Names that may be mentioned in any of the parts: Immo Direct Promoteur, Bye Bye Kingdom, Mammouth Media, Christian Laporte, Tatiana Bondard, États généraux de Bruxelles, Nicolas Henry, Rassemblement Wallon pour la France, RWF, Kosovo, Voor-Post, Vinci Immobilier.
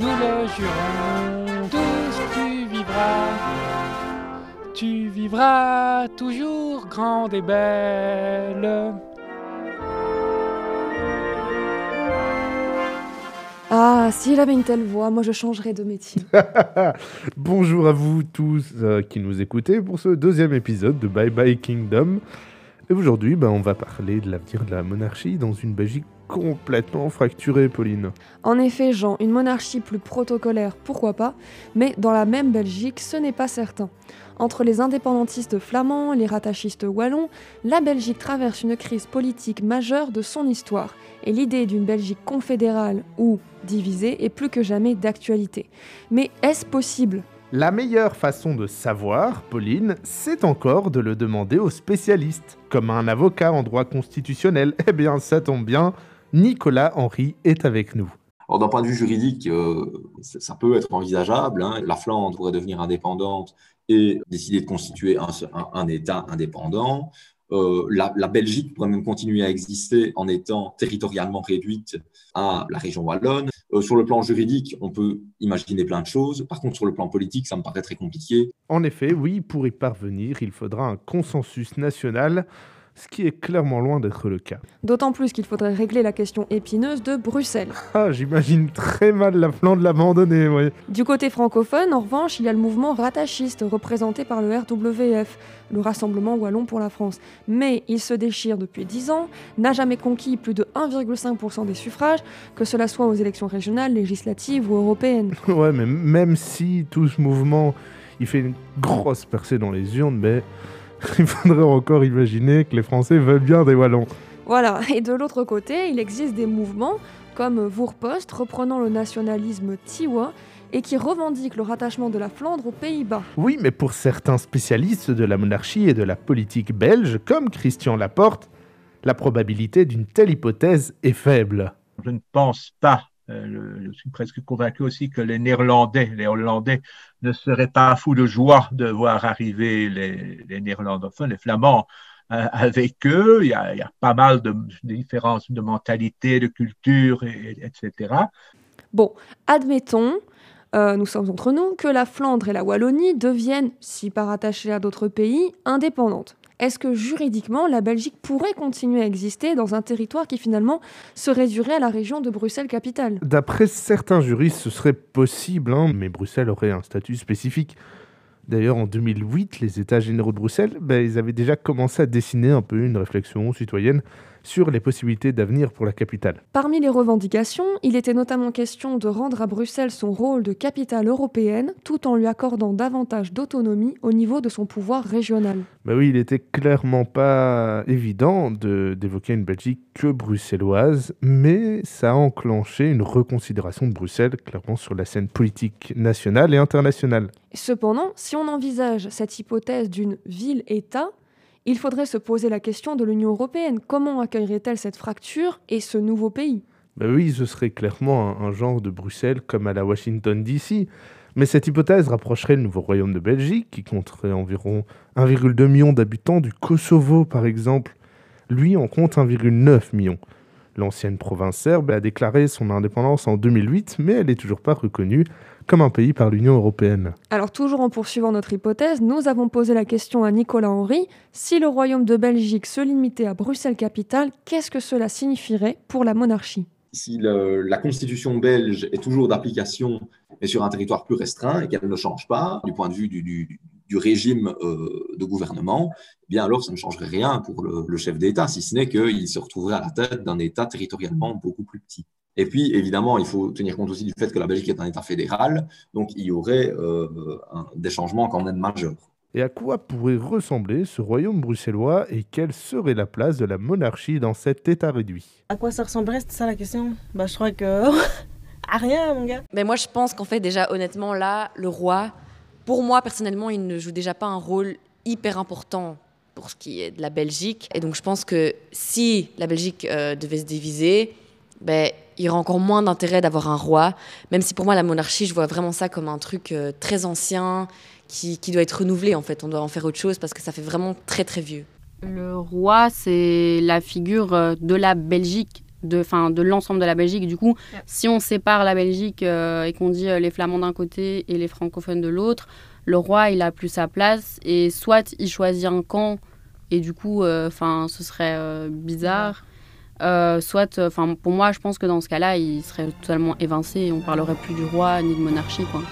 nous le jurons tous, tu vivras toujours grande et belle. Ah, s'il avait une telle voix, moi je changerais de métier. Bonjour à vous tous qui nous écoutez pour ce deuxième épisode de Bye Bye Kingdom. Et aujourd'hui, on va parler de l'avenir de la monarchie dans une Belgique complètement fracturée, Pauline. En effet, Jean, une monarchie plus protocolaire, pourquoi pas, mais dans la même Belgique, ce n'est pas certain. Entre les indépendantistes flamands, les rattachistes wallons, la Belgique traverse une crise politique majeure de son histoire, et l'idée d'une Belgique confédérale ou divisée est plus que jamais d'actualité. Mais est-ce possible ? La meilleure façon de savoir, Pauline, c'est encore de le demander aux spécialistes, comme un avocat en droit constitutionnel. Eh bien, ça tombe bien, Nicolas Henry est avec nous. Alors, d'un point de vue juridique, ça peut être envisageable, hein. La Flandre pourrait devenir indépendante et décider de constituer un État indépendant. La Belgique pourrait même continuer à exister en étant territorialement réduite à la région wallonne. Sur le plan juridique, on peut imaginer plein de choses. Par contre, sur le plan politique, ça me paraît très compliqué. En effet, oui, pour y parvenir, il faudra un consensus national, ce qui est clairement loin d'être le cas. D'autant plus qu'il faudrait régler la question épineuse de Bruxelles. Ah, j'imagine très mal la Flandre l'abandonner, oui. Du côté francophone, en revanche, il y a le mouvement rattachiste, représenté par le RWF, le Rassemblement Wallon pour la France. Mais il se déchire depuis 10 ans, n'a jamais conquis plus de 1,5% des suffrages, que cela soit aux élections régionales, législatives ou européennes. Ouais, mais même si tout ce mouvement, il fait une grosse percée dans les urnes, mais... il faudrait encore imaginer que les Français veulent bien des Wallons. Voilà, et de l'autre côté, il existe des mouvements comme Voor-Post, reprenant le nationalisme tiwa, et qui revendique le rattachement de la Flandre aux Pays-Bas. Oui, mais pour certains spécialistes de la monarchie et de la politique belge, comme Christian Laporte, la probabilité d'une telle hypothèse est faible. Je ne pense pas. Je suis presque convaincu aussi que les Néerlandais, les Hollandais ne seraient pas fous de joie de voir arriver les néerlandophones, les Flamands avec eux. Il y a pas mal de différences de mentalité, de culture, etc. Bon, admettons, nous sommes entre nous, que la Flandre et la Wallonie deviennent, si pas rattachées à d'autres pays, indépendantes. Est-ce que juridiquement, la Belgique pourrait continuer à exister dans un territoire qui finalement se réduirait à la région de Bruxelles-Capitale ? D'après certains juristes, ce serait possible, hein, mais Bruxelles aurait un statut spécifique. D'ailleurs, en 2008, les États généraux de Bruxelles, ils avaient déjà commencé à dessiner un peu une réflexion citoyenne sur les possibilités d'avenir pour la capitale. Parmi les revendications, il était notamment question de rendre à Bruxelles son rôle de capitale européenne, tout en lui accordant davantage d'autonomie au niveau de son pouvoir régional. Oui, il n'était clairement pas évident d'évoquer une Belgique que bruxelloise, mais ça a enclenché une reconsidération de Bruxelles, clairement sur la scène politique nationale et internationale. Cependant, si on envisage cette hypothèse d'une ville-État, il faudrait se poser la question de l'Union européenne. Comment accueillerait-elle cette fracture et ce nouveau pays ? Oui, ce serait clairement un genre de Bruxelles comme à la Washington DC. Mais cette hypothèse rapprocherait le nouveau royaume de Belgique, qui compterait environ 1,2 million d'habitants, du Kosovo par exemple. Lui en compte 1,9 million. L'ancienne province serbe a déclaré son indépendance en 2008, mais elle n'est toujours pas reconnue comme un pays par l'Union européenne. Alors toujours en poursuivant notre hypothèse, nous avons posé la question à Nicolas Henry. Si le royaume de Belgique se limitait à Bruxelles-Capitale, qu'est-ce que cela signifierait pour la monarchie ? Si la constitution belge est toujours d'application et sur un territoire plus restreint et qu'elle ne change pas du point de vue du régime de gouvernement, alors ça ne changerait rien pour le chef d'État, si ce n'est qu'il se retrouverait à la tête d'un État territorialement beaucoup plus petit. Et puis, évidemment, il faut tenir compte aussi du fait que la Belgique est un État fédéral, donc il y aurait des changements quand même majeurs. Et à quoi pourrait ressembler ce royaume bruxellois et quelle serait la place de la monarchie dans cet État réduit ? À quoi ça ressemblerait, c'est ça la question ? Je crois que... à rien, mon gars. Moi, je pense qu'en fait, déjà, honnêtement, là, le roi... Pour moi, personnellement, il ne joue déjà pas un rôle hyper important pour ce qui est de la Belgique. Et donc, je pense que si la Belgique devait se diviser, il y aurait encore moins d'intérêt d'avoir un roi. Même si pour moi, la monarchie, je vois vraiment ça comme un truc très ancien qui doit être renouvelé, en fait. On doit en faire autre chose parce que ça fait vraiment très, très vieux. Le roi, c'est la figure de la Belgique. de l'ensemble de la Belgique. Du coup, ouais. Si on sépare la Belgique et qu'on dit les Flamands d'un côté et les francophones de l'autre, le roi, il a plus sa place. Et soit il choisit un camp et du coup, ce serait bizarre. Soit, pour moi, je pense que dans ce cas-là, il serait totalement évincé et on parlerait plus du roi ni de monarchie, quoi.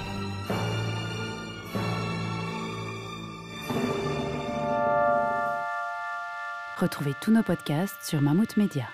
Retrouvez tous nos podcasts sur Mammouth Media.